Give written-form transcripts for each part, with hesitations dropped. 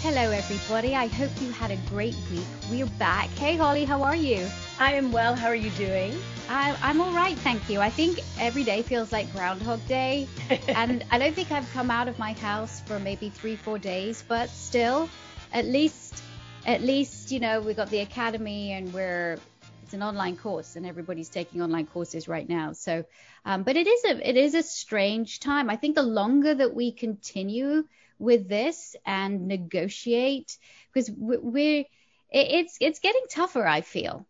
Hello, everybody. I hope you had a great week. We're back. Hey, Holly, how are you? I am well. How are you doing? I'm all right, thank you. I think every day feels like Groundhog Day, and I don't think I've come out of my house for maybe 3-4 days, but still, at least, you know, we got the academy, and it's an online course, and everybody's taking online courses right now. So, but it is a strange time. I think the longer that we continue with this and negotiate, because it's getting tougher, I feel.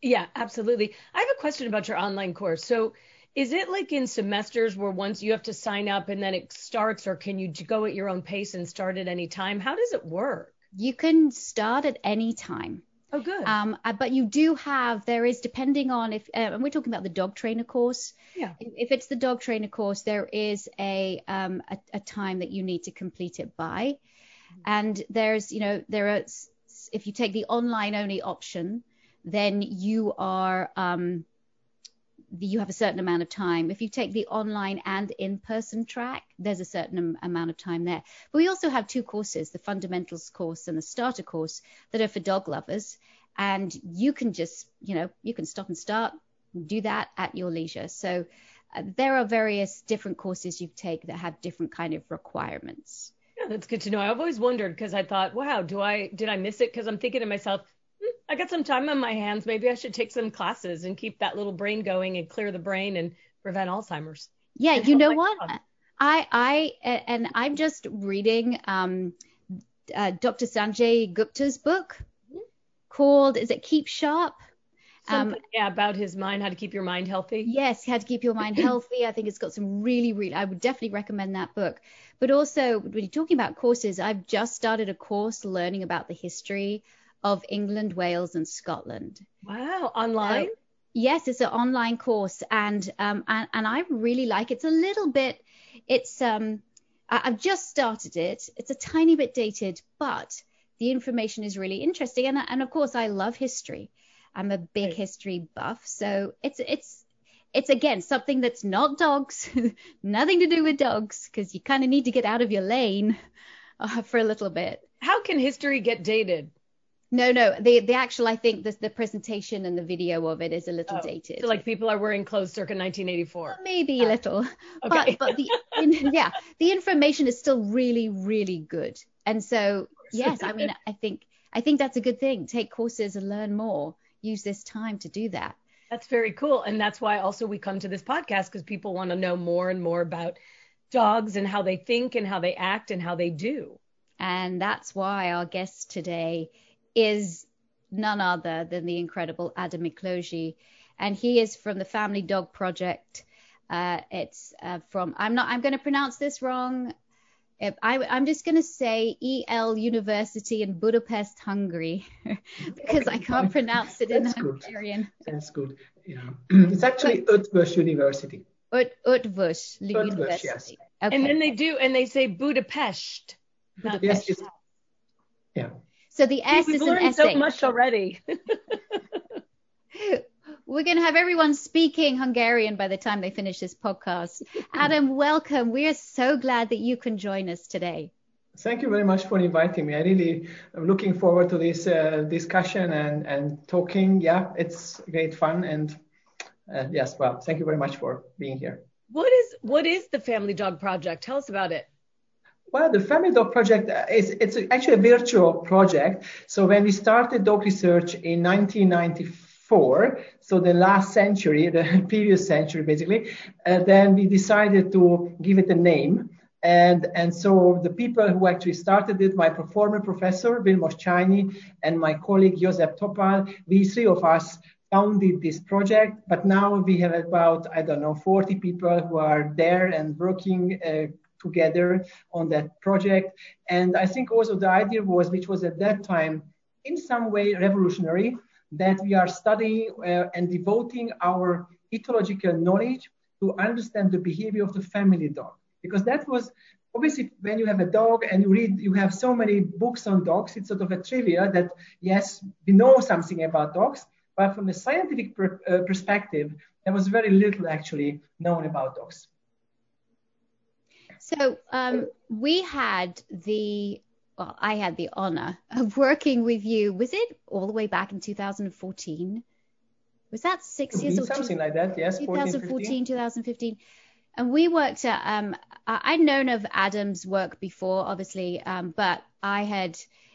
Yeah, absolutely. I have a question about your online course. So is it like in semesters where once you have to sign up and then it starts, or can you go at your own pace and start at any time? How does it work? You can start at any time. Oh, good. But you do have, there is, depending on if, and we're talking about the dog trainer course. Yeah. If it's the dog trainer course, there is a time that you need to complete it by. Mm-hmm. And there's, you know, if you take the online only option, then you are, you have a certain amount of time. If you take the online and in-person track, there's a certain amount of time there. But we also have two courses, the fundamentals course and the starter course, that are for dog lovers. And you can just, you know, you can stop and start and do that at your leisure. So there are various different courses you take that have different kind of requirements. Yeah, that's good to know. I've always wondered, because I thought, wow, did I miss it? Because I'm thinking to myself, I got some time on my hands. Maybe I should take some classes and keep that little brain going and clear the brain and prevent Alzheimer's. Yeah, you know what? I'm just reading Dr. Sanjay Gupta's book called, is it Keep Sharp? About his mind, how to keep your mind healthy. Yes, how to keep your mind healthy. I think it's got some really, I would definitely recommend that book. But also, when you're talking about courses, I've just started a course learning about the history of England, Wales, and Scotland. Wow, online? Yes, it's an online course, and I really like it. It's a little bit, I've just started it. It's a tiny bit dated, but the information is really interesting, and of course I love history. I'm a big history buff, so it's again something that's not dogs, nothing to do with dogs, because you kind of need to get out of your lane for a little bit. How can history get dated? No. The actual, I think, the presentation and the video of it is a little dated. So like people are wearing clothes circa 1984. Well, maybe a little. Okay. But the information is still really, really good. And so, yes, I mean, I think that's a good thing. Take courses and learn more. Use this time to do that. That's very cool. And that's why also we come to this podcast, because people want to know more and more about dogs and how they think and how they act and how they do. And that's why our guest today is none other than the incredible Adam Miklósi, and he is from the Family Dog Project. I'm going to pronounce this wrong. I'm just going to say EL University in Budapest, Hungary, because I can't pronounce it in Hungarian. That's good. Yeah. It's actually Eötvös University. Eötvös University. Yes. Okay. And then they say Budapest. Budapest. Yes. Yeah. So the S is an essay. We've learned so much already. We're going to have everyone speaking Hungarian by the time they finish this podcast. Adam, welcome. We are so glad that you can join us today. Thank you very much for inviting me. I really am looking forward to this discussion and talking. Yeah, it's great fun. And yes, well, thank you very much for being here. What is the Family Dog Project? Tell us about it. Well, the Family Dog Project it's actually a virtual project. So when we started dog research in 1994, so the last century, the previous century basically, then we decided to give it a name. And so the people who actually started it, my former professor, Vilmos Csányi, and my colleague, Josep Topal, we three of us founded this project. But now we have about, 40 people who are there and working together on that project. And I think also the idea was, which was at that time in some way revolutionary, that we are studying and devoting our ethological knowledge to understand the behavior of the family dog. Because that was, obviously, when you have a dog and you have so many books on dogs, it's sort of a trivia that, yes, we know something about dogs, but from a scientific perspective, there was very little actually known about dogs. So I had the honor of working with you. Was it all the way back in 2014? Was that 6 years? Something like that, yes. 2014, 2015. And we worked at, I'd known of Adam's work before, obviously, but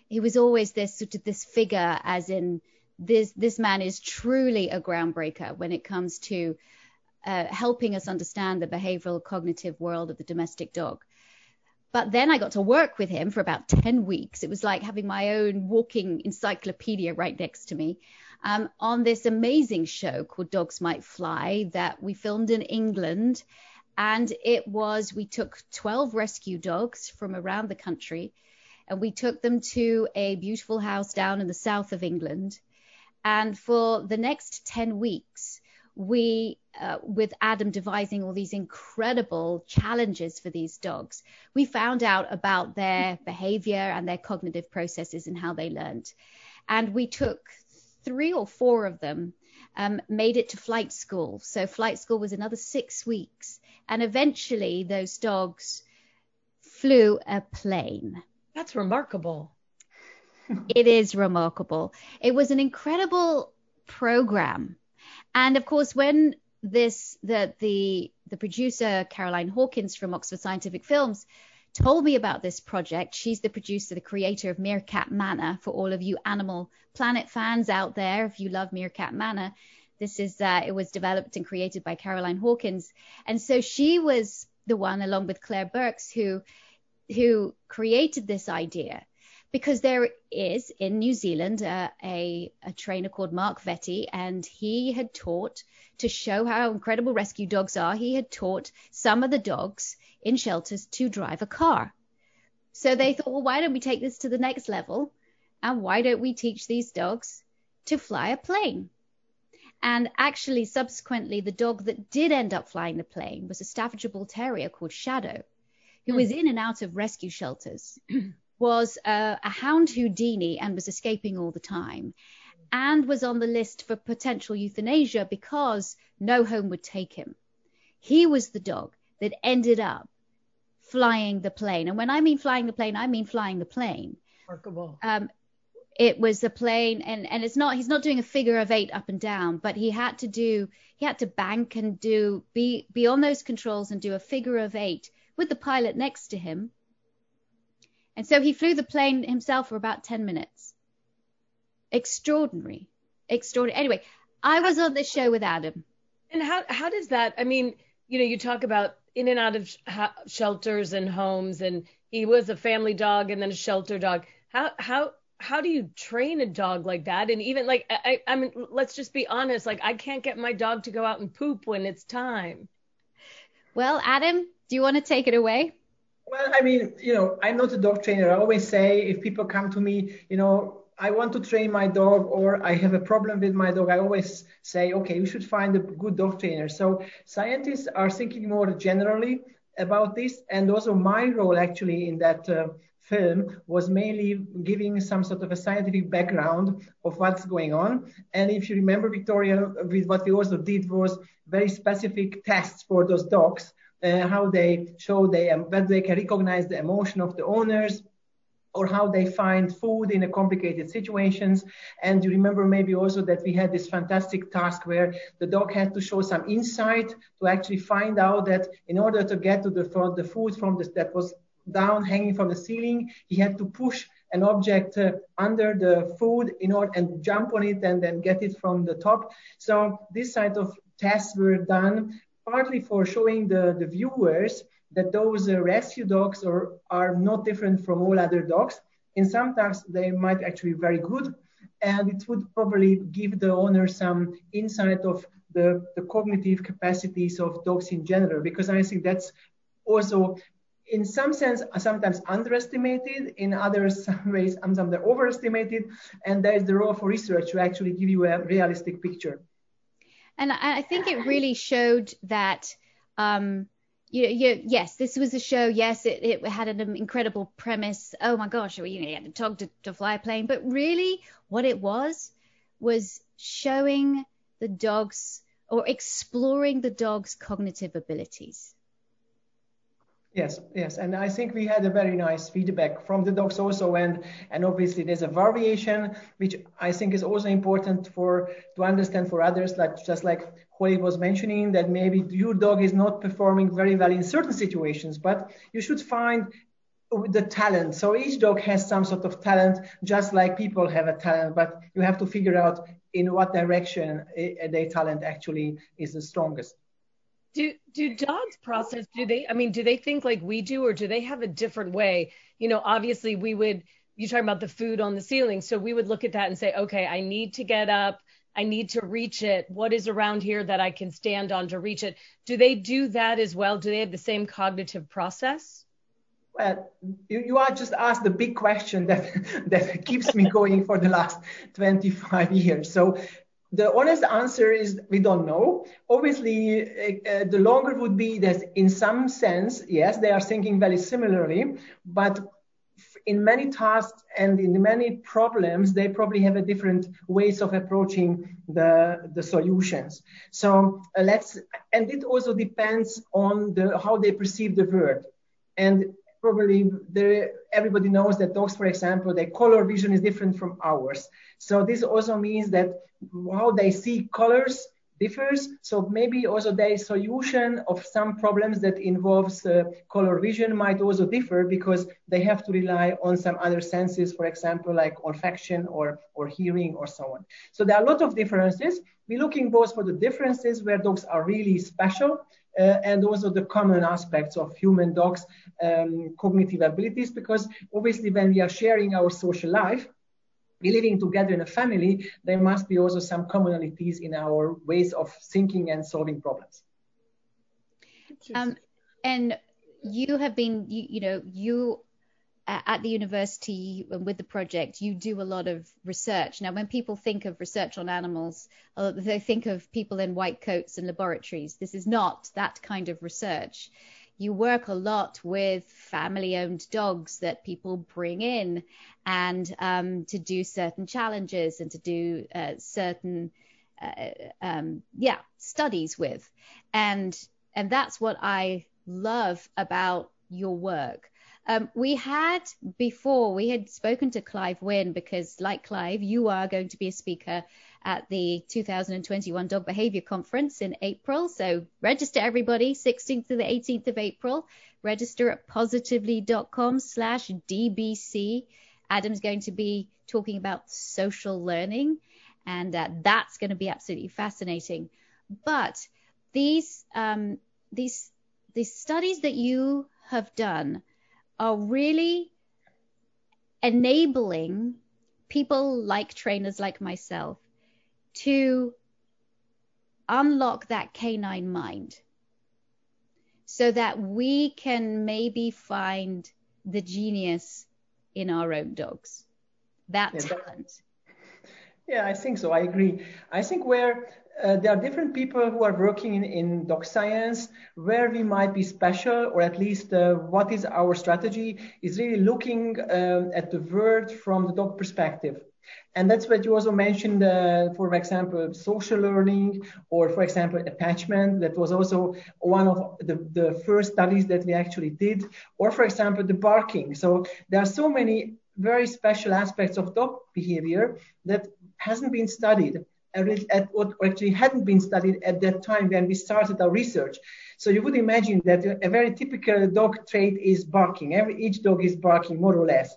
he was always this sort of this figure, as in this man is truly a groundbreaker when it comes to helping us understand the behavioral cognitive world of the domestic dog. But then I got to work with him for about 10 weeks. It was like having my own walking encyclopedia right next to me, on this amazing show called Dogs Might Fly that we filmed in England. And we took 12 rescue dogs from around the country, and we took them to a beautiful house down in the south of England. And for the next 10 weeks, we, with Adam devising all these incredible challenges for these dogs, we found out about their behavior and their cognitive processes and how they learned. And we took 3 or 4 of them, made it to flight school. So flight school was another 6 weeks. And eventually those dogs flew a plane. That's remarkable. It is remarkable. It was an incredible program. And of course, when the producer, Caroline Hawkins from Oxford Scientific Films, told me about this project. She's the producer, the creator of Meerkat Manor. For all of you Animal Planet fans out there, if you love Meerkat Manor, this is it was developed and created by Caroline Hawkins. And so she was the one, along with Claire Burks, who created this idea, because there is in New Zealand a trainer called Mark Vetti, and he had taught, to show how incredible rescue dogs are, he had taught some of the dogs in shelters to drive a car. So they thought, well, why don't we take this to the next level? And why don't we teach these dogs to fly a plane? And actually, subsequently, the dog that did end up flying the plane was a Staffordshire Bull Terrier called Shadow, who was in and out of rescue shelters, was a hound Houdini and was escaping all the time, and was on the list for potential euthanasia because no home would take him. He was the dog that ended up flying the plane. And when I mean flying the plane, I mean flying the plane. Remarkable. It was a plane, and he's not doing a figure of 8 up and down, but he had to bank and be on those controls and do a figure of 8 with the pilot next to him. And so he flew the plane himself for about 10 minutes. Extraordinary. Anyway, I was on this show with Adam. And how does that, I mean, you know, you talk about in and out of shelters and homes, and he was a family dog and then a shelter dog. How do you train a dog like that? And even like, I mean, let's just be honest. Like, I can't get my dog to go out and poop when it's time. Well, Adam, do you want to take it away? Well, I mean, you know, I'm not a dog trainer. I always say, if people come to me, you know, I want to train my dog, or I have a problem with my dog, I always say, okay, you should find a good dog trainer. So scientists are thinking more generally about this. And also my role actually in that film was mainly giving some sort of a scientific background of what's going on. And if you remember, Victoria, what we also did was very specific tests for those dogs, how they show whether they can recognize the emotion of the owners, or how they find food in a complicated situations. And you remember maybe also that we had this fantastic task where the dog had to show some insight to actually find out that in order to get to the food that was down hanging from the ceiling, he had to push an object under the food in order and jump on it and then get it from the top. So this side of tests were done partly for showing the viewers that those rescue dogs are not different from all other dogs. In some tasks, they might actually be very good, and it would probably give the owner some insight of the cognitive capacities of dogs in general, because I think that's also, in some sense, sometimes underestimated, in other some ways, sometimes overestimated, and there's the role for research to actually give you a realistic picture. And I think it really showed that, yes, this was a show. Yes, it had an incredible premise. Oh my gosh, you had a dog to fly a plane. But really, what it was showing the dogs, or exploring the dogs' cognitive abilities. Yes. And I think we had a very nice feedback from the dogs also. And obviously there's a variation, which I think is also important to understand for others, like just like Holly was mentioning, that maybe your dog is not performing very well in certain situations, but you should find the talent. So each dog has some sort of talent, just like people have a talent, but you have to figure out in what direction their talent actually is the strongest. Do dogs process, do they think like we do, or do they have a different way? Obviously you're talking about the food on the ceiling. So we would look at that and say, okay, I need to get up. I need to reach it. What is around here that I can stand on to reach it? Do they do that as well? Do they have the same cognitive process? Well, you are just asked the big question that keeps me going for the last 25 years. So the honest answer is we don't know. Obviously, the longer would be that in some sense, yes, they are thinking very similarly, but in many tasks and in many problems, they probably have a different ways of approaching the solutions. So and it also depends on how they perceive the world. And probably everybody knows that dogs, for example, their color vision is different from ours. So this also means that how they see colors differs. So maybe also their solution of some problems that involves color vision might also differ, because they have to rely on some other senses, for example, like olfaction or hearing or so on. So there are a lot of differences. We're looking both for the differences where dogs are really special, and also the common aspects of human dogs' cognitive abilities, because obviously when we are sharing our social life, we're living together in a family, there must be also some commonalities in our ways of thinking and solving problems. And you have been, at the university and with the project, you do a lot of research. Now, when people think of research on animals, they think of people in white coats and laboratories. This is not that kind of research. You work a lot with family-owned dogs that people bring in, and to do certain challenges and to do certain studies with. And that's what I love about your work. We had spoken to Clive Wynn, because like Clive, you are going to be a speaker at the 2021 Dog Behavior Conference in April. So register, everybody, 16th to the 18th of April. Register at positively.com/DBC. Adam's going to be talking about social learning, and that's going to be absolutely fascinating. But these studies that you have done are really enabling people like trainers like myself to unlock that canine mind, so that we can maybe find the genius in our own dogs, that talent. Yeah, I think so. I agree. I think where there are different people who are working in dog science, where we might be special, or at least what is our strategy, is really looking at the world from the dog perspective. And that's what you also mentioned, for example, social learning, or for example, attachment. That was also one of the first studies that we actually did, or for example, the barking. So there are so many very special aspects of dog behavior that hasn't been studied, or actually hadn't been studied at that time when we started our research. So you would imagine that a very typical dog trait is barking. Each dog is barking, more or less.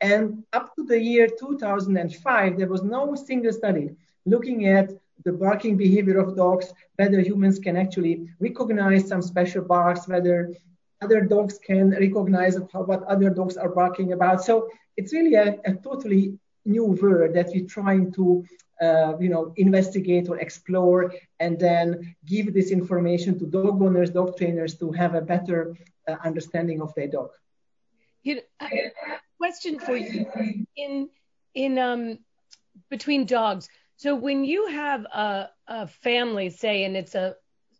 And up to the year 2005, there was no single study looking at the barking behavior of dogs, whether humans can actually recognize some special barks, whether other dogs can recognize what other dogs are barking about. So it's really a totally new word that we're trying to investigate or explore, and then give this information to dog owners, dog trainers, to have a better understanding of their dog. Question for you in between dogs. So when you have a family, say, and it's a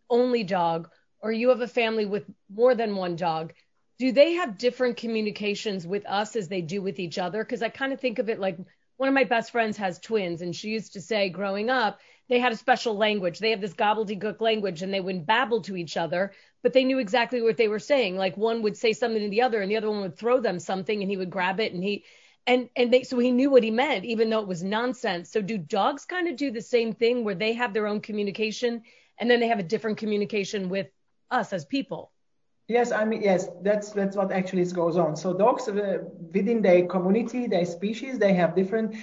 only dog, or you have a family with more than one dog, do they have different communications with us as they do with each other? Because I kind of think of it like one of my best friends has twins, and she used to say growing up, they had a special language. They have this gobbledygook language, and they would babble to each other, but they knew exactly what they were saying. Like one would say something to the other, and the other one would throw them something, and he would grab it, and so he knew what he meant, even though it was nonsense. So do dogs kind of do the same thing where they have their own communication, and then they have a different communication with us as people? Yes, that's what actually goes on. So dogs within their community, their species, they have different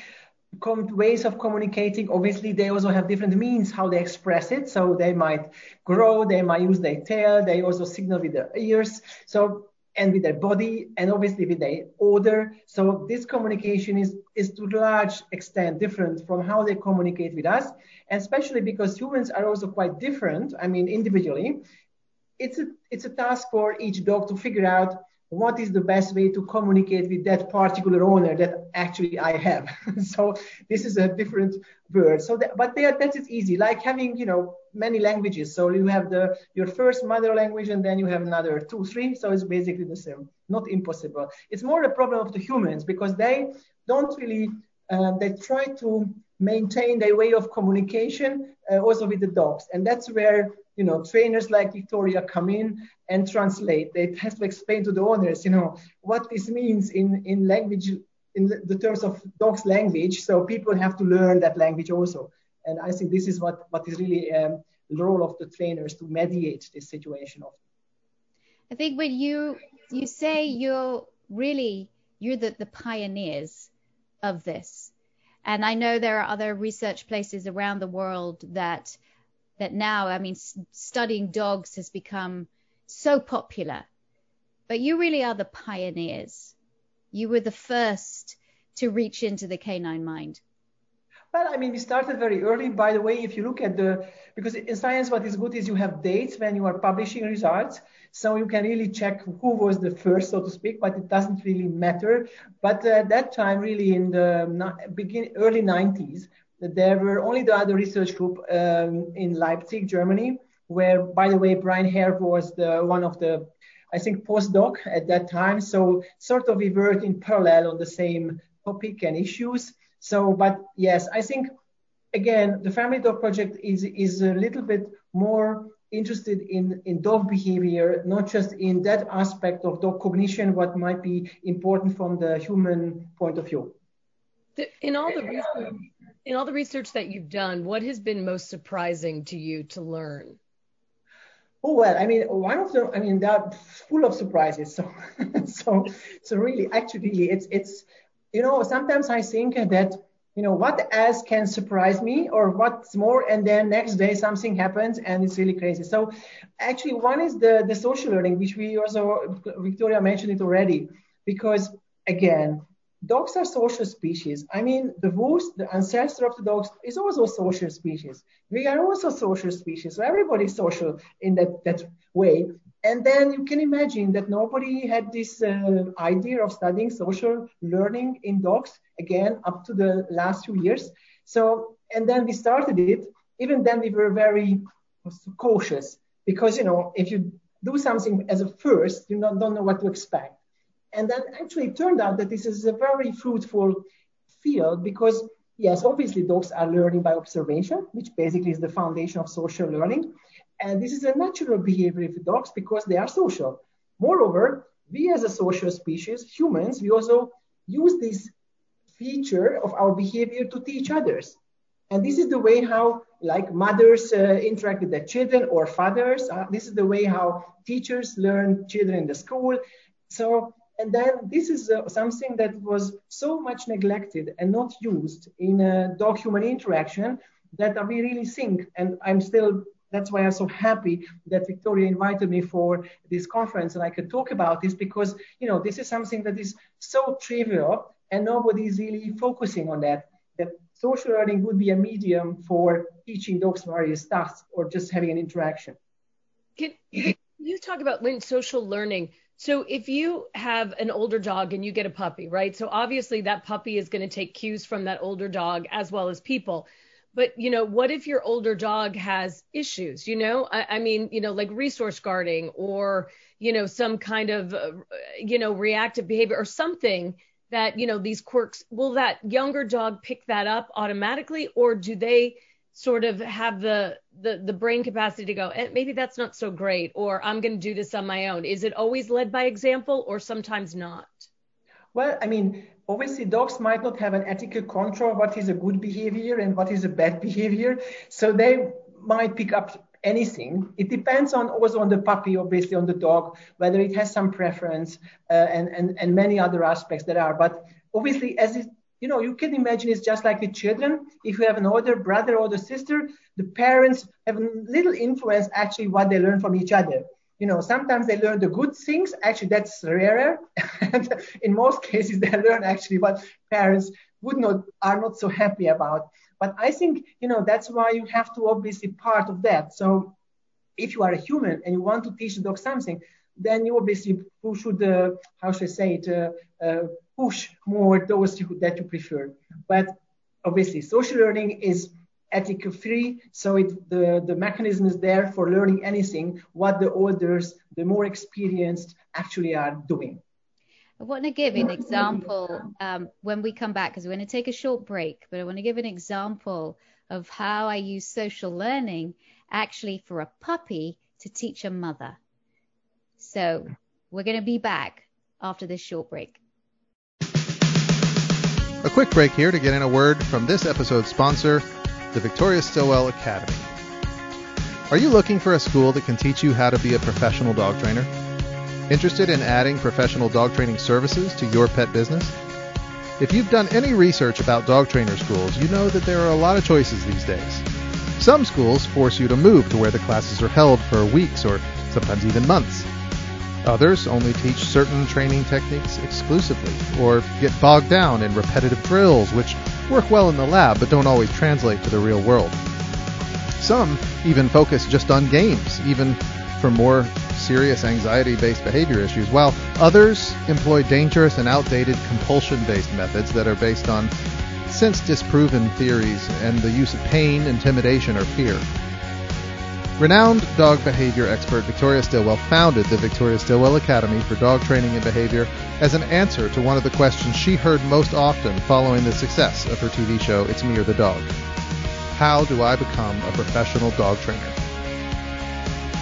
ways of communicating. Obviously, they also have different means how they express it. So they might growl, they might use their tail, they also signal with their ears, and with their body, and obviously with their odor. So this communication is to a large extent different from how they communicate with us, especially because humans are also quite different, individually. It's a task for each dog to figure out what is the best way to communicate with that particular owner that actually I have. So this is a different word. That is easy, like having, many languages. So you have your first mother language, and then you have another 2, 3. So it's basically the same, not impossible. It's more a problem of the humans because they don't really, they try to maintain their way of communication also with the dogs. And that's where trainers like Victoria come in and translate. They have to explain to the owners, what this means in language, in the terms of dog's language. So people have to learn that language also. And I think this is what is really the role of the trainers to mediate this situation. I think when you say you're the pioneers of this, and I know there are other research places around the world that now, studying dogs has become so popular, but you really are the pioneers. You were the first to reach into the canine mind. Well, we started very early, by the way, if you look at because in science, what is good is you have dates when you are publishing results. So you can really check who was the first, so to speak, but it doesn't really matter. But at that time, really in the early 90s, there were only the other research group in Leipzig, Germany, where, by the way, Brian Hare was one of the, I think, postdoc at that time. So sort of we worked in parallel on the same topic and issues. So, but yes, I think, again, the Family Dog Project is a little bit more interested in dog behavior, not just in that aspect of dog cognition, what might be important from the human point of view. In all the research that you've done, what has been most surprising to you to learn? Oh, well, they're full of surprises. So really, actually, it's sometimes I think that, what else can surprise me or what's more, and then next day something happens and it's really crazy. So actually one is the social learning, which we also, Victoria mentioned it already, because again, dogs are social species. The wolves, the ancestor of the dogs, is also a social species. We are also social species. So everybody's social in that way. And then you can imagine that nobody had this idea of studying social learning in dogs, again, up to the last few years. So, and then we started it. Even then we were very cautious because, if you do something as a first, you don't know what to expect. And then actually it turned out that this is a very fruitful field because, yes, obviously dogs are learning by observation, which basically is the foundation of social learning. And this is a natural behavior of dogs because they are social. Moreover, we as a social species, humans, we also use this feature of our behavior to teach others. And this is the way how, like mothers interact with their children or fathers. This is the way how teachers learn children in the school. And then this is something that was so much neglected and not used in dog-human interaction that we really think, and I'm still That's why I'm so happy that Victoria invited me for this conference and I could talk about this because, you know, this is something that is so trivial and nobody is really focusing on that. That social learning would be a medium for teaching dogs various tasks or just having an interaction. Can you talk about linked social learning? So if you have an older dog and you get a puppy, right? So obviously that puppy is going to take cues from that older dog as well as people. But, you know, what if your older dog has issues, you know? I mean, you know, like resource guarding or, you know, some kind of, you know, reactive behavior or something that, you know, these quirks, will that younger dog pick that up automatically? Or do they sort of have the brain capacity to go, eh, maybe that's not so great, or I'm going to do this on my own? Is it always led by example or sometimes not? Well, I mean, obviously, dogs might not have an ethical control what is a good behavior and what is a bad behavior. So they might pick up anything. It depends on also on the puppy, obviously, on the dog, whether it has some preference and many other aspects there are. But obviously, as it, you know, you can imagine it's just like with children. If you have an older brother or older sister, the parents have little influence actually what they learn from each other. You know, sometimes they learn the good things. Actually, that's rarer. And in most cases, they learn actually what parents are not so happy about. But I think, you know, that's why you have to obviously part of that. So if you are a human and you want to teach the dog something, then you obviously should, push more those that you prefer. But obviously, social learning is ethical free, so the mechanism is there for learning anything, what the olders, the more experienced actually are doing. I want to give an example when we come back, because we're going to take a short break, but I want to give an example of how I use social learning actually for a puppy to teach a mother. So we're going to be back after this short break. A quick break here to get in a word from this episode's sponsor, the Victoria Stilwell Academy. Are you looking for a school that can teach you how to be a professional dog trainer? Interested in adding professional dog training services to your pet business? If you've done any research about dog trainer schools, you know that there are a lot of choices these days. Some schools force you to move to where the classes are held for weeks or sometimes even months. Others only teach certain training techniques exclusively or get bogged down in repetitive drills which work well in the lab but don't always translate to the real world. Some even focus just on games, even for more serious anxiety-based behavior issues, while others employ dangerous and outdated compulsion-based methods that are based on since-disproven theories and the use of pain, intimidation, or fear. Renowned dog behavior expert Victoria Stilwell founded the Victoria Stilwell Academy for Dog Training and Behavior as an answer to one of the questions she heard most often following the success of her TV show, It's Me or the Dog. How do I become a professional dog trainer?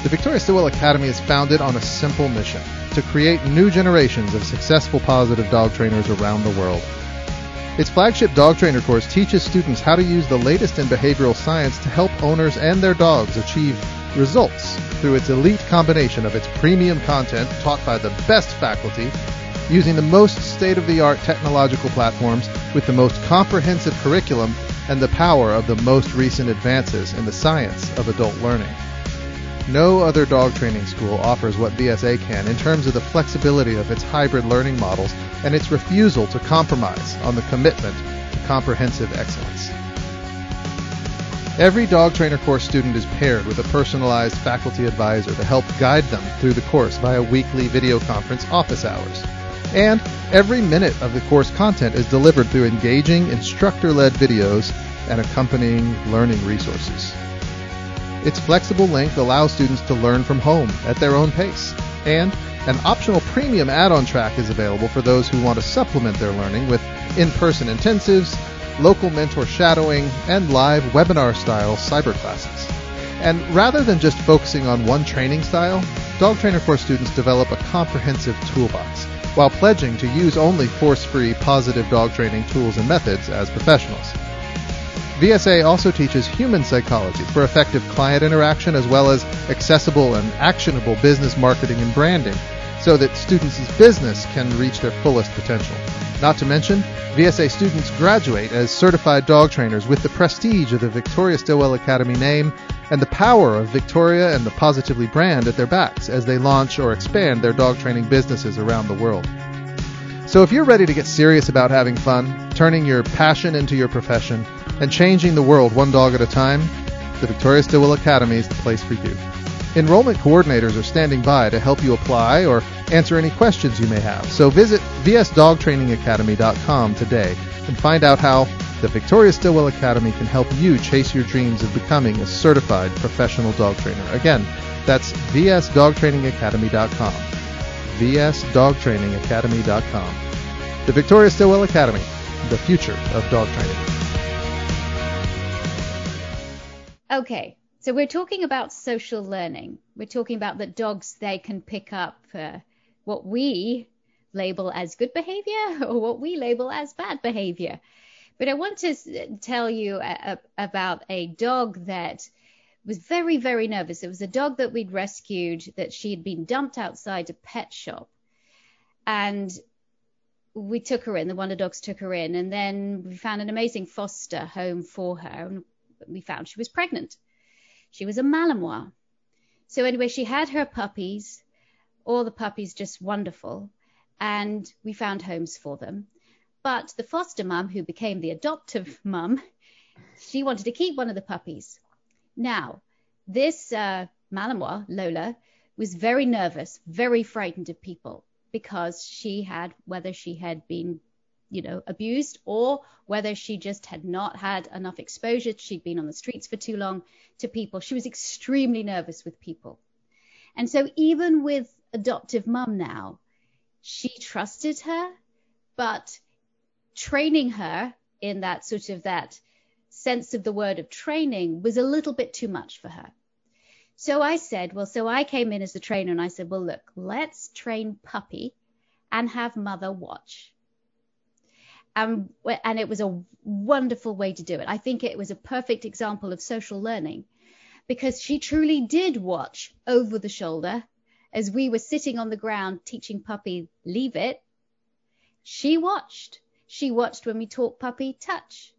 The Victoria Stilwell Academy is founded on a simple mission to create new generations of successful positive dog trainers around the world. Its flagship dog trainer course teaches students how to use the latest in behavioral science to help owners and their dogs achieve results through its elite combination of its premium content taught by the best faculty, using the most state-of-the-art technological platforms with the most comprehensive curriculum and the power of the most recent advances in the science of adult learning. No other dog training school offers what VSA can in terms of the flexibility of its hybrid learning models and its refusal to compromise on the commitment to comprehensive excellence. Every dog trainer course student is paired with a personalized faculty advisor to help guide them through the course via weekly video conference office hours. And every minute of the course content is delivered through engaging instructor-led videos and accompanying learning resources. Its flexible length allows students to learn from home at their own pace, and an optional premium add-on track is available for those who want to supplement their learning with in-person intensives, local mentor shadowing, and live webinar-style cyber classes. And rather than just focusing on one training style, Dog Trainer Course students develop a comprehensive toolbox while pledging to use only force-free positive dog training tools and methods as professionals. VSA also teaches human psychology for effective client interaction as well as accessible and actionable business marketing and branding so that students' business can reach their fullest potential, Not to mention, VSA students graduate as certified dog trainers with the prestige of the Victoria Stilwell Academy name and the power of Victoria and the Positively brand at their backs as they launch or expand their dog training businesses around the world. So if you're ready to get serious about having fun, turning your passion into your profession, and changing the world one dog at a time, the Victoria Stilwell Academy is the place for you. Enrollment coordinators are standing by to help you apply or answer any questions you may have. So visit vsdogtrainingacademy.com today and find out how the Victoria Stilwell Academy can help you chase your dreams of becoming a certified professional dog trainer. Again, that's vsdogtrainingacademy.com. vsdogtrainingacademy.com. The Victoria Stilwell Academy, the future of dog training. Okay, so we're talking about social learning. We're talking about that dogs, they can pick up what we label as good behavior or what we label as bad behavior. But I want to tell you about a dog that was very, very nervous. It was a dog that we'd rescued that she had been dumped outside a pet shop. And we took her in, the Wonder Dogs took her in, and then we found an amazing foster home for her. And we found she was pregnant. She was a Malinois. So anyway, she had her puppies, all the puppies just wonderful. And we found homes for them. But the foster mum, who became the adoptive mum, she wanted to keep one of the puppies. Now, this Malinois, Lola, was very nervous, very frightened of people because she had, whether she had been, abused or whether she just had not had enough exposure, she'd been on the streets for too long to people. She was extremely nervous with people. And so even with adoptive mum now, she trusted her, but training her in that sort of that sense of the word of training was a little bit too much for her. So I said, so I came in as the trainer and I said, look, let's train puppy and have mother watch. And it was a wonderful way to do it. I think it was a perfect example of social learning because she truly did watch over the shoulder as we were sitting on the ground teaching puppy, leave it. She watched. She watched when we taught puppy touch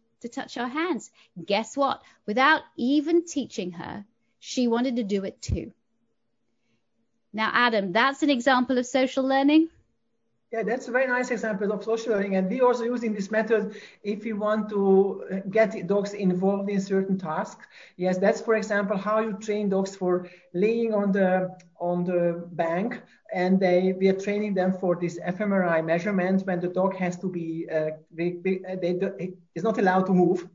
our hands. Guess what? Without even teaching her, she wanted to do it too. Now, Adam, that's an example of social learning. Yeah, that's a very nice example of social learning. And we also using this method if you want to get dogs involved in certain tasks. Yes, that's, for example, how you train dogs for laying on the bank. And we are training them for this fMRI measurement when the dog has to be, is not allowed to move.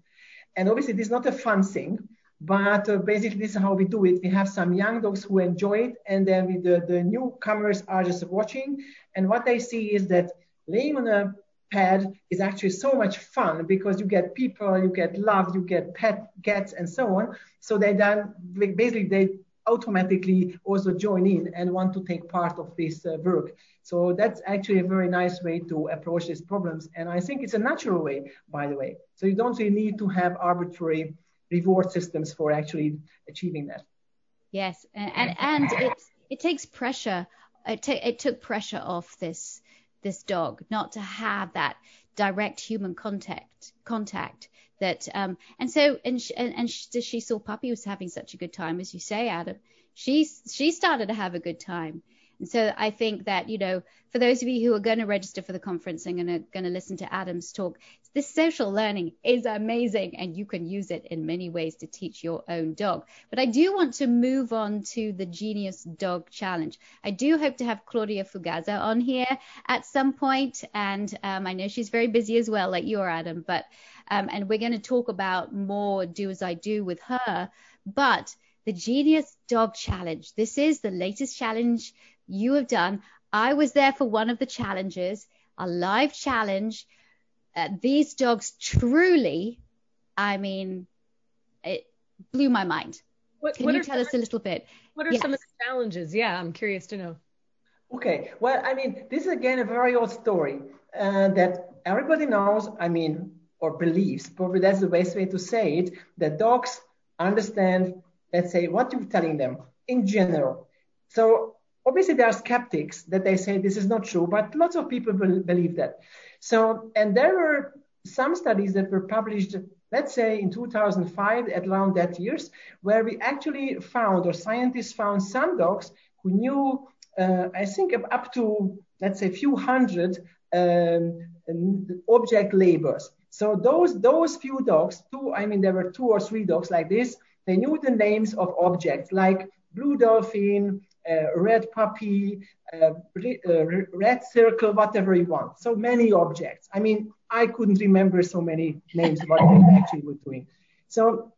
And obviously, this is not a fun thing. But basically, this is how we do it. We have some young dogs who enjoy it, and then the newcomers are just watching. And what they see is that laying on a pad is actually so much fun because you get people, you get love, you get cats, and so on. So they automatically also join in and want to take part of this work. So that's actually a very nice way to approach these problems. And I think it's a natural way, by the way. So you don't really need to have arbitrary reward systems for actually achieving that. Yes, and it takes pressure. It took pressure off this dog not to have that direct human contact that. So she saw puppy was having such a good time, as you say, Adam. She started to have a good time. And so I think that, for those of you who are going to register for the conference and going to listen to Adam's talk, this social learning is amazing and you can use it in many ways to teach your own dog. But I do want to move on to the Genius Dog Challenge. I do hope to have Claudia Fugazza on here at some point. And I know she's very busy as well, like you are, Adam. But and we're going to talk about more Do As I Do with her. But the Genius Dog Challenge, this is the latest challenge you have done. I was there for one of the challenges, a live challenge. These dogs truly, it blew my mind. Can you tell us a little bit? What are some of the challenges? Yeah, I'm curious to know. Okay. Well, this is again a very old story that everybody knows, or believes, probably that's the best way to say it, that dogs understand, let's say, what you're telling them in general. So Obviously, there are skeptics that they say this is not true, but lots of people believe that. So, and there were some studies that were published, let's say in 2005, at around that years, where we actually found, or scientists found, some dogs who knew, I think up to, let's say, a few hundred object labels. So those few dogs, there were 2 or 3 dogs like this, they knew the names of objects like blue dolphin, red puppy, red circle, whatever you want. So many objects. I couldn't remember so many names what they actually were doing. So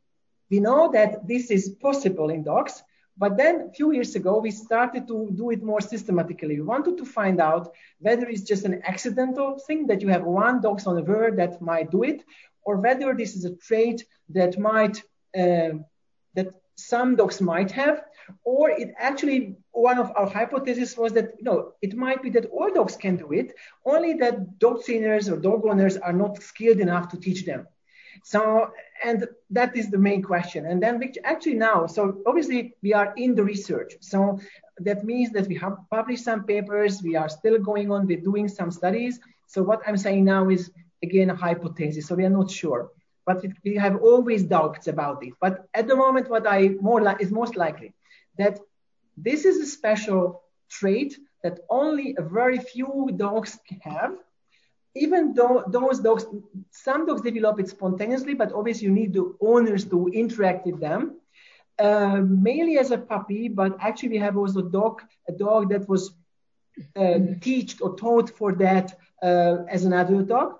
we know that this is possible in dogs, but then a few years ago, we started to do it more systematically. We wanted to find out whether it's just an accidental thing that you have one dog on a word that might do it, or whether this is a trait that might, that some dogs might have, or it actually, one of our hypotheses was that, it might be that all dogs can do it, only that dog trainers or dog owners are not skilled enough to teach them. So, and that is the main question. And then obviously we are in the research. So that means that we have published some papers, we are still going on with doing some studies. So what I'm saying now is, again, a hypothesis. So we are not sure, but we have always doubts about it. But at the moment, what I is most likely that this is a special trait that only a very few dogs have. Even though some dogs develop it spontaneously, but obviously you need the owners to interact with them, mainly as a puppy, but actually we have also a dog that was taught for that as an adult dog.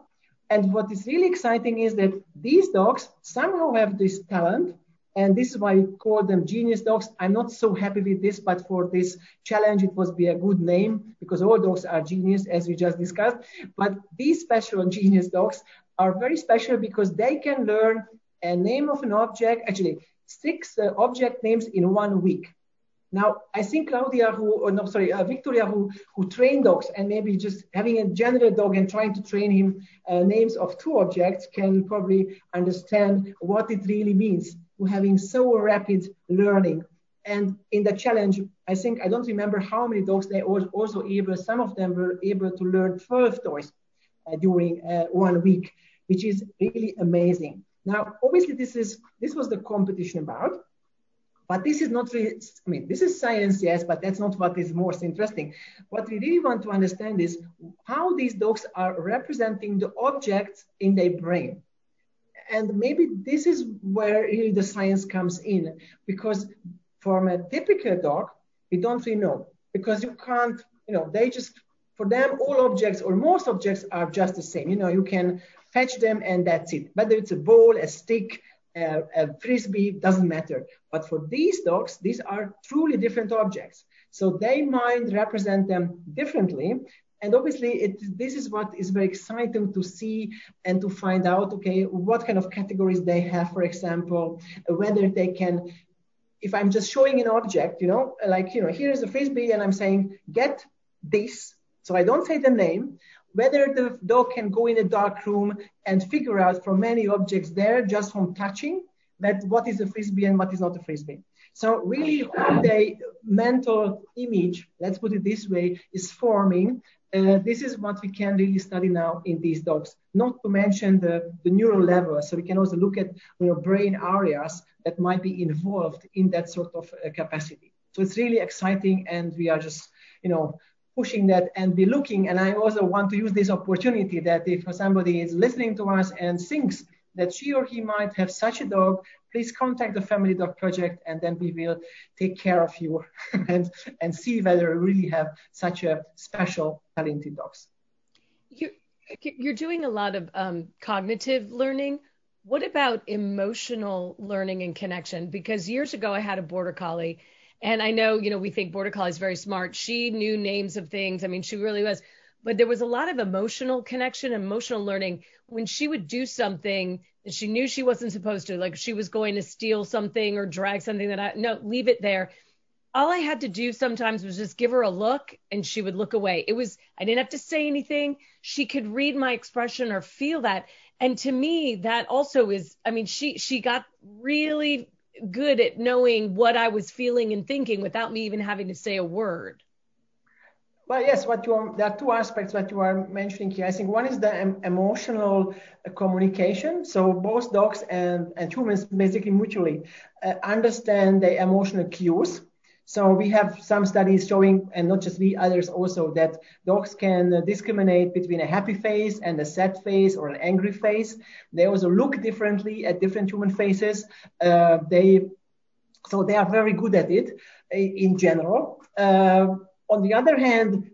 And what is really exciting is that these dogs somehow have this talent, and this is why we call them genius dogs. I'm not so happy with this, but for this challenge, it would be a good name because all dogs are genius, as we just discussed. But these special genius dogs are very special because they can learn a name of an object, actually 6 object names in 1 week. Now, I think Victoria, who trained dogs, and maybe just having a general dog and trying to train him names of 2 objects, can probably understand what it really means. Having so rapid learning. And in the challenge, I don't remember how many dogs they also able, some of them were able to learn 12 toys during 1 week, which is really amazing. Now, obviously this was the competition about, but this is not really, this is science, yes, but that's not what is most interesting. What we really want to understand is how these dogs are representing the objects in their brain. And maybe this is where really the science comes in, because from a typical dog, we don't really know, because you can't, for them, all objects or most objects are just the same. You can fetch them and that's it. Whether it's a ball, a stick, a frisbee, doesn't matter. But for these dogs, these are truly different objects. So their mind represents them differently. And obviously, this is what is very exciting to see and to find out, what kind of categories they have, for example, whether they can, if I'm just showing an object, here's a frisbee and I'm saying, get this. So I don't say the name, whether the dog can go in a dark room and figure out from many objects there just from touching that what is a frisbee and what is not a frisbee. So really, the mental image, let's put it this way, is forming. This is what we can really study now in these dogs, not to mention the neural level. So we can also look at brain areas that might be involved in that sort of capacity. So it's really exciting, and we are just, pushing that and be looking. And I also want to use this opportunity that if somebody is listening to us and thinks that she or he might have such a dog, please contact the Family Dog Project, and then we will take care of you and see whether we really have such a special talented dogs. You're doing a lot of cognitive learning. What about emotional learning and connection? Because years ago I had a border collie, and I know, we think border collie is very smart. She knew names of things. She really was. But there was a lot of emotional connection, emotional learning when she would do something that she knew she wasn't supposed to, like she was going to steal something or drag something leave it there. All I had to do sometimes was just give her a look and she would look away. I didn't have to say anything. She could read my expression or feel that. And to me, that also is, she got really good at knowing what I was feeling and thinking without me even having to say a word. Well, yes, there are two aspects that you are mentioning here. I think one is the emotional communication. So both dogs and humans basically mutually understand the emotional cues. So we have some studies showing, and not just we, others also, that dogs can discriminate between a happy face and a sad face or an angry face. They also look differently at different human faces. So they are very good at it in general. On the other hand,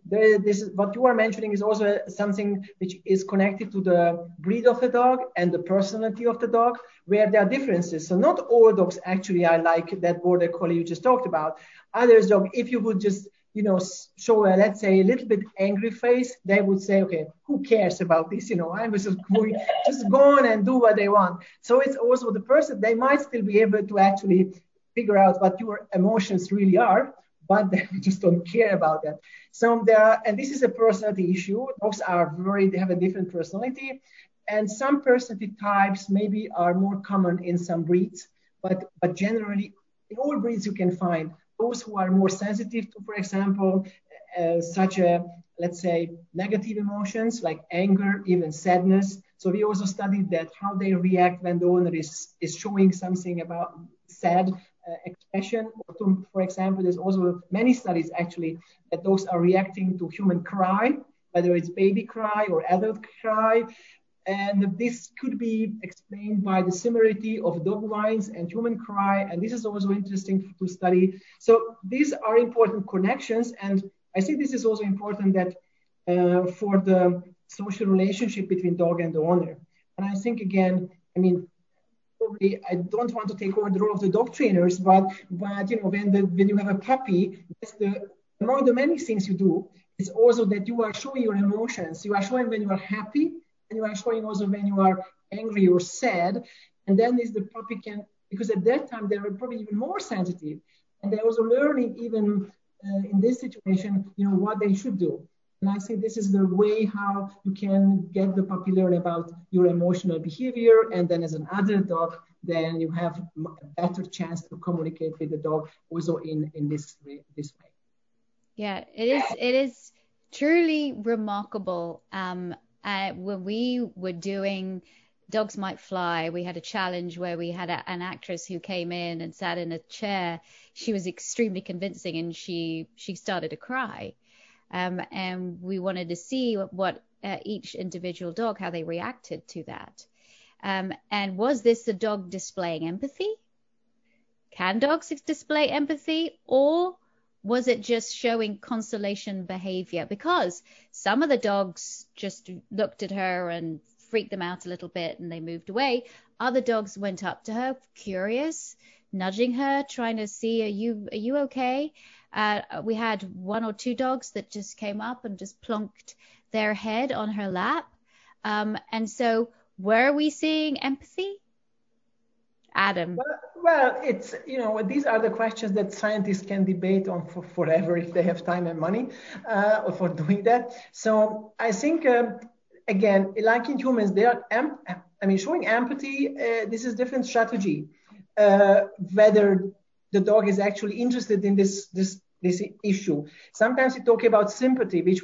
what you are mentioning is also something which is connected to the breed of the dog and the personality of the dog, where there are differences. So not all dogs actually are like that border collie you just talked about. Others dog, if you would just show let's say a little bit angry face, they would say, okay, who cares about this? I'm just go on and do what they want. So it's also the person, they might still be able to actually figure out what your emotions really are, but they just don't care about that. So and this is a personality issue. Dogs they have a different personality, and some personality types maybe are more common in some breeds, but generally in all breeds you can find those who are more sensitive to, for example, let's say, negative emotions like anger, even sadness. So we also studied that how they react when the owner is showing something about sad expression. For example, there's also many studies actually that dogs are reacting to human cry, whether it's baby cry or adult cry. And this could be explained by the similarity of dog whines and human cry. And this is also interesting to study. So these are important connections. And I think this is also important that for the social relationship between dog and the owner. And I think, again, probably I don't want to take over the role of the dog trainers, but when you have a puppy, among the many things you do, it's also that you are showing your emotions. You are showing when you are happy, and you are showing also when you are angry or sad. And then the puppy because at that time they were probably even more sensitive, and they're also learning even in this situation, what they should do. And I think this is the way how you can get the puppy learn about your emotional behavior. And then as an adult dog, then you have a better chance to communicate with the dog also in this way. Yeah, it is truly remarkable. When we were doing Dogs Might Fly, we had a challenge where we had an actress who came in and sat in a chair. She was extremely convincing, and she started to cry. And we wanted to see what each individual dog, how they reacted to that. And was this the dog displaying empathy? Can dogs display empathy, or was it just showing consolation behavior? Because some of the dogs just looked at her and freaked them out a little bit and they moved away. Other dogs went up to her, curious, nudging her, trying to see, are you okay? We had one or two dogs that just came up and just plonked their head on her lap. And so were we seeing empathy? Adam? Well, it's, these are the questions that scientists can debate on for forever if they have time and money for doing that. So I think, again, like in humans, they are showing empathy, this is different strategy. Whether the dog is actually interested in this issue. Sometimes you talk about sympathy, which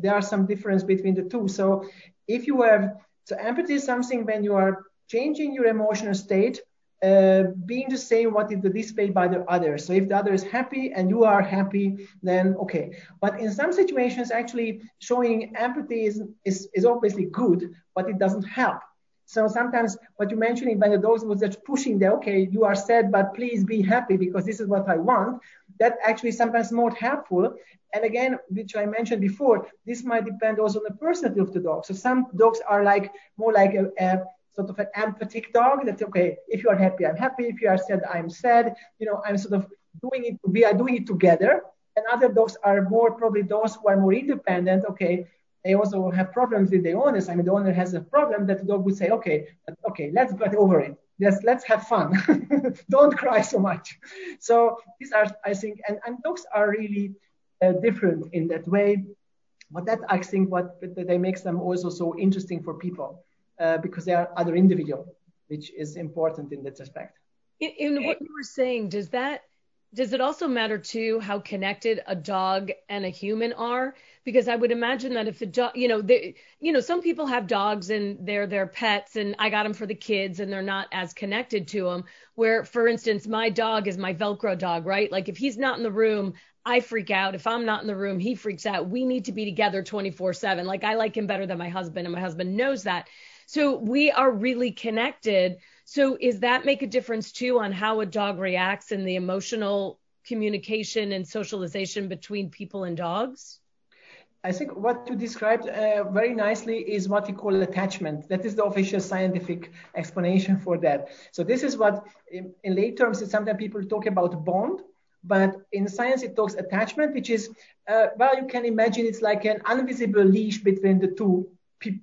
there are some difference between the two. So empathy is something when you are changing your emotional state, being the same what is displayed by the other. So if the other is happy and you are happy, then okay. But in some situations, actually showing empathy is obviously good, but it doesn't help. So sometimes what you're mentioning when the dogs was just pushing there, okay, you are sad, but please be happy because this is what I want. That actually sometimes more helpful. And again, which I mentioned before, this might depend also on the personality of the dog. So some dogs are more like a sort of an empathic dog. That's okay. If you are happy, I'm happy. If you are sad, I'm sad. I'm sort of doing it. We are doing it together. And other dogs are more probably those who are more independent. Okay. They also have problems with the owners. The owner has a problem that the dog would say, okay, let's get over it. Let's have fun. Don't cry so much. So these are, I think, and dogs are really different in that way. But that, I think, what they makes them also so interesting for people because they are other individual, which is important in that respect. In what you were saying, does that Does it also matter too how connected a dog and a human are? Because I would imagine that if the dog, some people have dogs and they're their pets, and I got them for the kids, and they're not as connected to them. Where, for instance, my dog is my Velcro dog, right? Like if he's not in the room, I freak out. If I'm not in the room, he freaks out. We need to be together 24/7. Like I like him better than my husband, and my husband knows that. So we are really connected. So is that make a difference too on how a dog reacts and the emotional communication and socialization between people and dogs? I think what you described very nicely is what you call attachment. That is the official scientific explanation for that. So this is what in lay terms, sometimes people talk about bond, but in science it talks attachment, which is, well, you can imagine it's like an invisible leash between the two,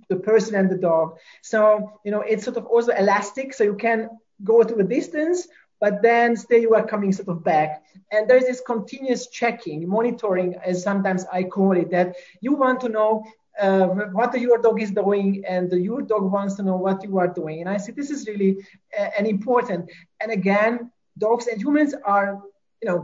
the person and the dog. So, it's sort of also elastic, so you can go to a distance, but then still you are coming sort of back. And there's this continuous checking, monitoring, as sometimes I call it, that you want to know what your dog is doing, and your dog wants to know what you are doing. And I say this is really an important. And again, dogs and humans are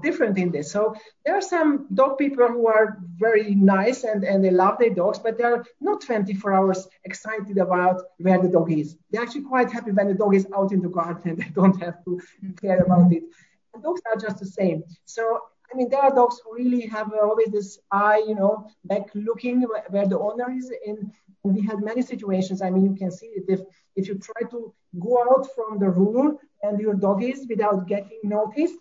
different in this. So there are some dog people who are very nice and they love their dogs, but they're not 24 hours excited about where the dog is. They're actually quite happy when the dog is out in the garden and they don't have to care about it. And dogs are just the same. So, there are dogs who really have always this eye, back looking where the owner is. And we had many situations. You can see it if you try to go out from the room and your dog is without getting noticed.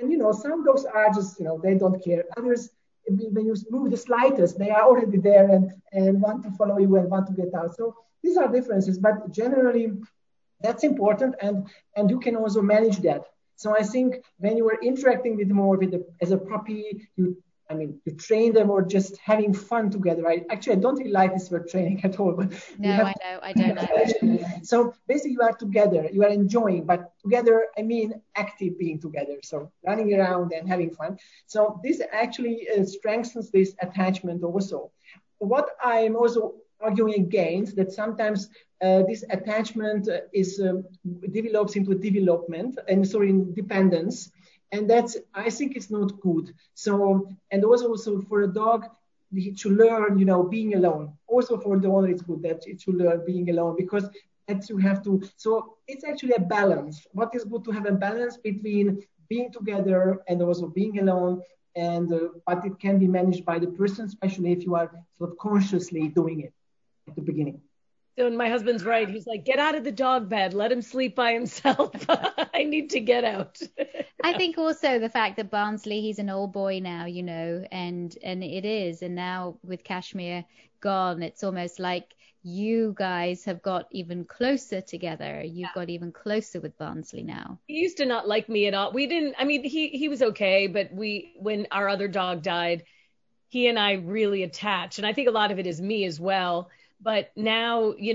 And, some dogs are just, they don't care. Others, when you move the slightest, they are already there and want to follow you and want to get out. So these are differences, but generally that's important. And you can also manage that. So I think when you are interacting with more as a puppy, you train them or just having fun together. I don't really like this word training at all. But no, I don't like it. So basically you are together, you are enjoying, but together, active being together. So running around and having fun. So this actually strengthens this attachment also. What I'm also arguing against, that sometimes this attachment develops into development and dependence. And that's, I think it's not good. So, and also for a dog, it should learn, being alone. Also for the owner, it's good that it should learn being alone because that you have to. So it's actually a balance. What is good to have a balance between being together and also being alone. And but it can be managed by the person, especially if you are sort of consciously doing it at the beginning. So my husband's right. He's like, get out of the dog bed. Let him sleep by himself. I need to get out. I think also the fact that Barnsley, he's an old boy now, and it is. And now with Kashmir gone, it's almost like you guys have got even closer together. You've got even closer with Barnsley now. He used to not like me at all. We didn't. He was okay. But when our other dog died, he and I really attached. And I think a lot of it is me as well. But now, he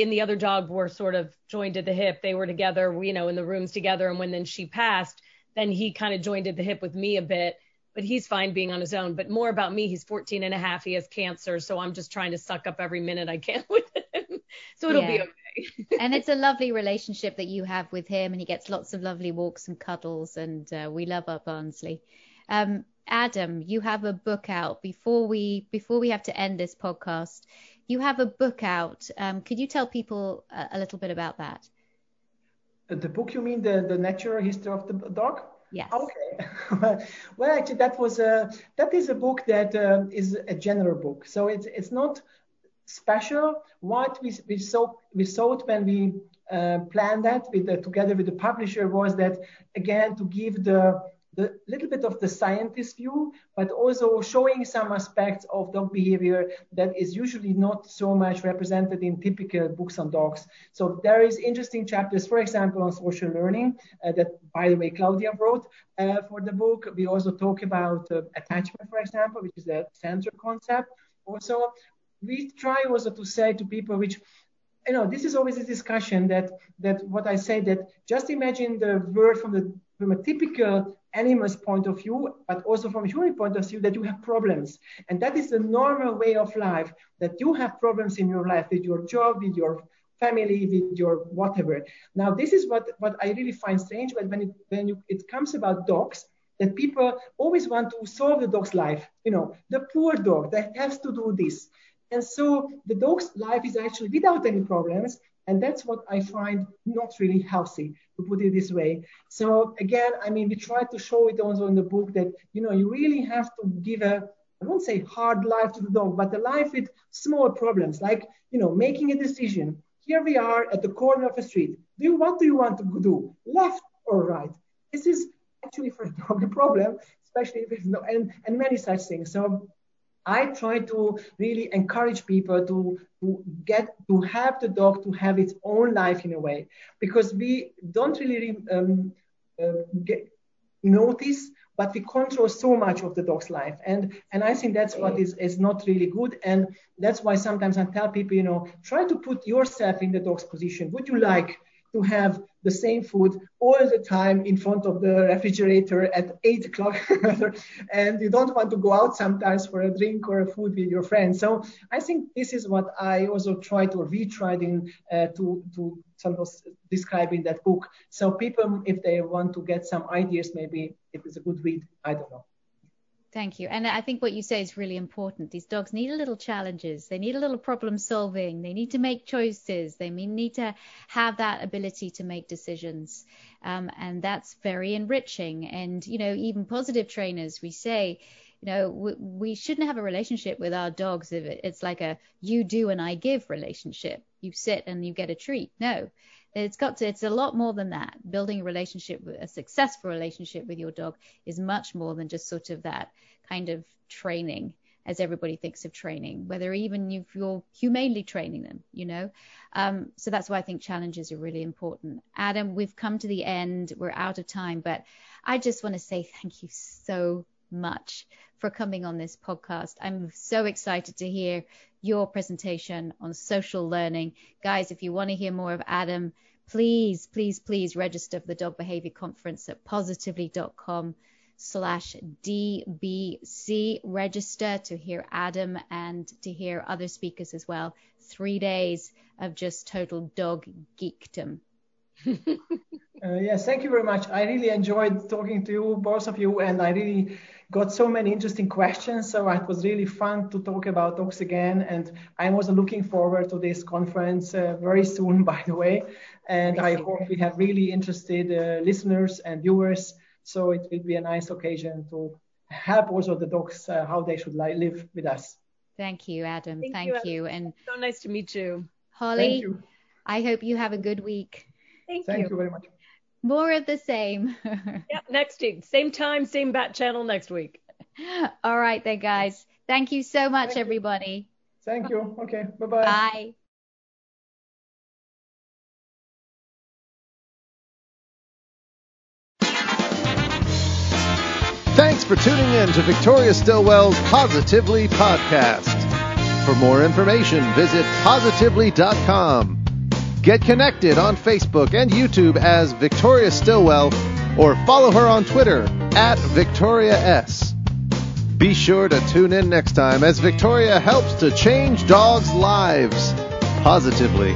and the other dog were sort of joined at the hip. They were together, in the rooms together. And when then she passed, then he kind of joined at the hip with me a bit. But he's fine being on his own. But more about me, he's 14 and a half. He has cancer. So I'm just trying to suck up every minute I can with him. So it'll be okay. And it's a lovely relationship that you have with him. And he gets lots of lovely walks and cuddles. And we love our Barnsley. Adam, you have a book out. Before we have to end this podcast, you have a book out. Could you tell people a little bit about that? The book, you mean the Natural History of the Dog? Yes. Okay. Well, actually, that is a book that is a general book. So it's not special. What we thought when we planned that together with the publisher was that, again, to give the little bit of the scientist view, but also showing some aspects of dog behavior that is usually not so much represented in typical books on dogs. So there is interesting chapters, for example, on social learning that, by the way, Claudia wrote for the book. We also talk about attachment, for example, which is a central concept. Also, we try also to say to people which, this is always a discussion that what I say that just imagine the word from a typical animal's point of view, but also from a human point of view, that you have problems. And that is the normal way of life, that you have problems in your life, with your job, with your family, with your whatever. Now, this is what I really find strange, but when it comes about dogs, that people always want to solve the dog's life. You know, the poor dog that has to do this. And so the dog's life is actually without any problems. And that's what I find not really healthy, to put it this way. So again, I mean, we try to show it also in the book that, you know, you really have to give a, I won't say hard life to the dog, but a life with small problems, like, you know, making a decision. Here we are at the corner of a street. What do you want to do? Left or right? This is actually for a dog a problem, especially if it's not, and many such things. So I try to really encourage people to have the dog to have its own life in a way, because we don't really notice, but we control so much of the dog's life. And I think that's what is not really good. And that's why sometimes I tell people, you know, try to put yourself in the dog's position. Would you like to have the same food all the time in front of the refrigerator at 8 o'clock? And you don't want to go out sometimes for a drink or a food with your friends. So I think this is what I also tried or retried in to sometimes describe in that book. So people, if they want to get some ideas, maybe it is a good read. I don't know. Thank you. And I think what you say is really important. These dogs need a little challenges. They need a little problem solving. They need to make choices. They need to have that ability to make decisions. And that's very enriching. And, you know, even positive trainers, we say, you know, we shouldn't have a relationship with our dogs if it's like a you do and I give relationship. You sit and you get a treat. No, it's a lot more than that. Building a relationship, a successful relationship with your dog is much more than just sort of that kind of training, as everybody thinks of training, whether even if you're humanely training them, you know. So that's why I think challenges are really important. Adam, we've come to the end. We're out of time, but I just want to say thank you so much for coming on this podcast. I'm so excited to hear your presentation on social learning. Guys, if you want to hear more of Adam, please register for the Dog Behavior Conference at positively.com/DBC. Register to hear Adam and to hear other speakers as well. 3 days of just total dog geekdom. Yes, thank you very much. I really enjoyed talking to you, both of you, and I really got so many interesting questions. So it was really fun to talk about dogs again. And I'm also looking forward to this conference very soon, by the way. And I hope we have really interested listeners and viewers. So it will be a nice occasion to help also the dogs how they should live with us. Thank you, Adam. Thank you. Adam. And so nice to meet you. Holly, you. I hope you have a good week. Thank you very much. More of the same. Yep, next week. Same time, same bat channel next week. All right then, guys. Thank you so much, everybody. Thank you. Okay, bye-bye. Bye. Thanks for tuning in to Victoria Stilwell's Positively Podcast. For more information, visit positively.com. Get connected on Facebook and YouTube as Victoria Stilwell, or follow her on Twitter @VictoriaS. Be sure to tune in next time as Victoria helps to change dogs' lives positively.